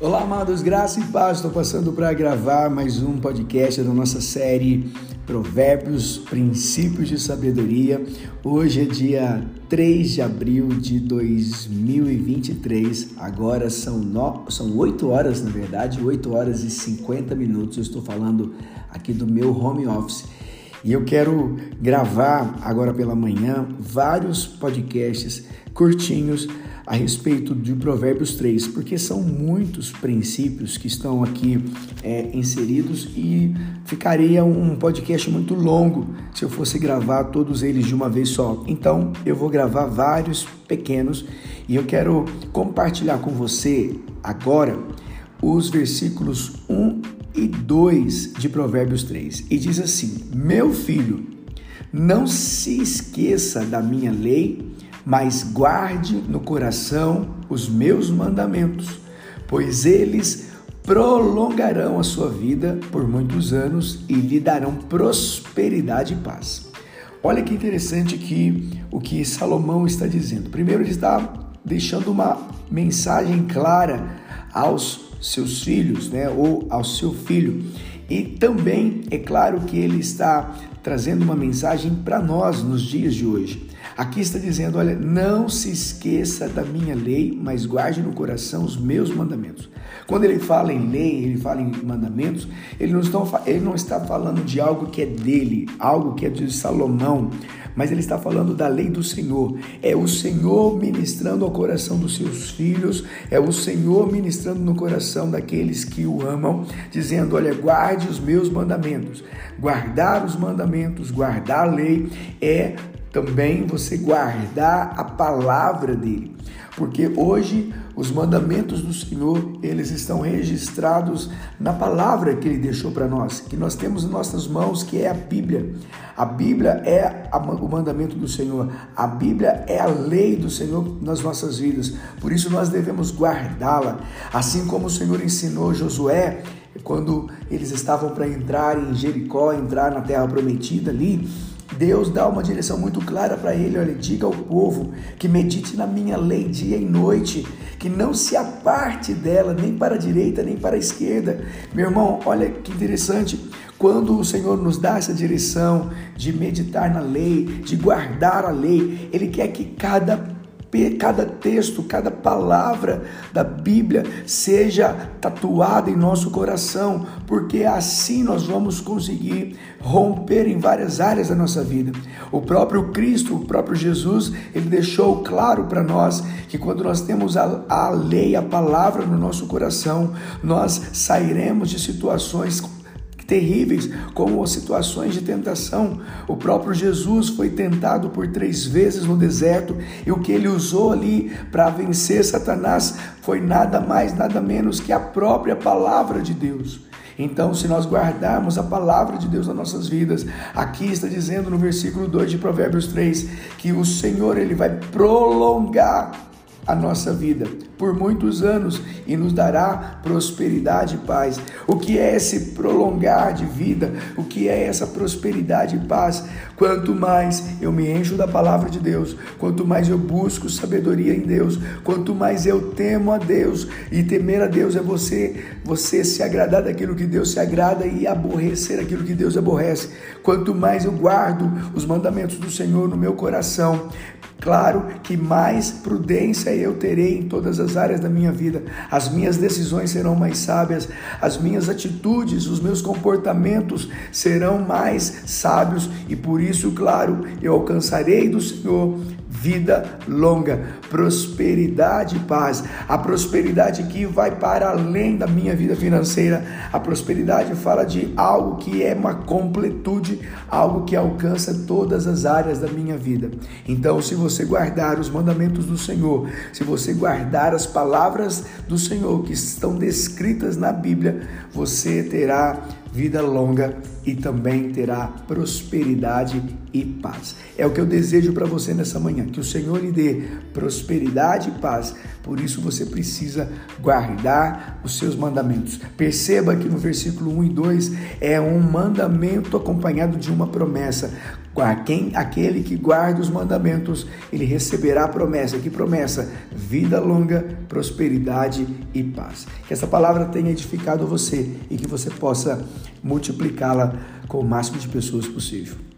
Olá, amados, graça e paz. Estou passando para gravar mais um podcast da nossa série Provérbios, Princípios de Sabedoria. Hoje é dia 3 de abril de 2023. Agora são 8 horas, na verdade, 8 horas e 50 minutos. Eu estou falando aqui do meu home office. E eu quero gravar agora pela manhã vários podcasts curtinhos a respeito de Provérbios 3, porque são muitos princípios que estão aqui inseridos e ficaria um podcast muito longo se eu fosse gravar todos eles de uma vez só. Então eu vou gravar vários pequenos e eu quero compartilhar com você agora os versículos 1 e 2 de Provérbios 3, e diz assim: meu filho, não se esqueça da minha lei, mas guarde no coração os meus mandamentos, pois eles prolongarão a sua vida por muitos anos e lhe darão prosperidade e paz. Olha que interessante o que Salomão está dizendo. Primeiro, ele está deixando uma mensagem clara aos seus filhos, né, ou ao seu filho, e também é claro que ele está trazendo uma mensagem para nós nos dias de hoje. Aqui está dizendo: olha, não se esqueça da minha lei, mas guarde no coração os meus mandamentos. Quando ele fala em lei, ele fala em mandamentos, ele não está falando de algo que é dele, algo que é de Salomão, mas ele está falando da lei do Senhor. É o Senhor ministrando ao coração dos seus filhos, é o Senhor ministrando no coração daqueles que o amam, dizendo: olha, guarde os meus mandamentos. Guardar os mandamentos, guardar a lei, é também você guardar a palavra dele, porque hoje os mandamentos do Senhor, eles estão registrados na palavra que ele deixou para nós, que nós temos em nossas mãos, que é a Bíblia. A Bíblia é o mandamento do Senhor, a Bíblia é a lei do Senhor nas nossas vidas, por isso nós devemos guardá-la, assim como o Senhor ensinou Josué, quando eles estavam para entrar em Jericó, entrar na terra prometida ali. Deus dá uma direção muito clara para ele: olha, diga ao povo que medite na minha lei dia e noite, que não se aparte dela, nem para a direita, nem para a esquerda. Meu irmão, olha que interessante, quando o Senhor nos dá essa direção de meditar na lei, de guardar a lei, ele quer que cada texto, cada palavra da Bíblia seja tatuada em nosso coração, porque assim nós vamos conseguir romper em várias áreas da nossa vida. O próprio Cristo, o próprio Jesus, ele deixou claro para nós que quando nós temos a lei, a palavra no nosso coração, nós sairemos de situações terríveis, como as situações de tentação. O próprio Jesus foi tentado por 3 vezes no deserto, e o que ele usou ali para vencer Satanás foi nada mais, nada menos que a própria palavra de Deus. Então, se nós guardarmos a palavra de Deus nas nossas vidas, aqui está dizendo no versículo 2 de Provérbios 3, que o Senhor, ele vai prolongar a nossa vida por muitos anos e nos dará prosperidade e paz. O que é esse prolongar de vida? O que é essa prosperidade e paz? Quanto mais eu me encho da palavra de Deus, quanto mais eu busco sabedoria em Deus, quanto mais eu temo a Deus, e temer a Deus é você se agradar daquilo que Deus se agrada e aborrecer aquilo que Deus aborrece. Quanto mais eu guardo os mandamentos do Senhor no meu coração, claro que mais prudência eu terei em todas as áreas da minha vida, as minhas decisões serão mais sábias, as minhas atitudes, os meus comportamentos serão mais sábios, e por isso, claro, eu alcançarei do Senhor vida longa, prosperidade e paz. A prosperidade que vai para além da minha vida financeira. A prosperidade fala de algo que é uma completude, algo que alcança todas as áreas da minha vida. Então, se você guardar os mandamentos do Senhor, se você guardar as palavras do Senhor que estão descritas na Bíblia, você terá vida longa e também terá prosperidade e paz. É o que eu desejo para você nessa manhã, que o Senhor lhe dê prosperidade e paz. Por isso você precisa guardar os seus mandamentos. Perceba que no versículo 1 e 2 é um mandamento acompanhado de uma promessa. Aquele que guarda os mandamentos, ele receberá a promessa. Que promessa? Vida longa, prosperidade e paz. Que essa palavra tenha edificado você e que você possa multiplicá-la com o máximo de pessoas possível.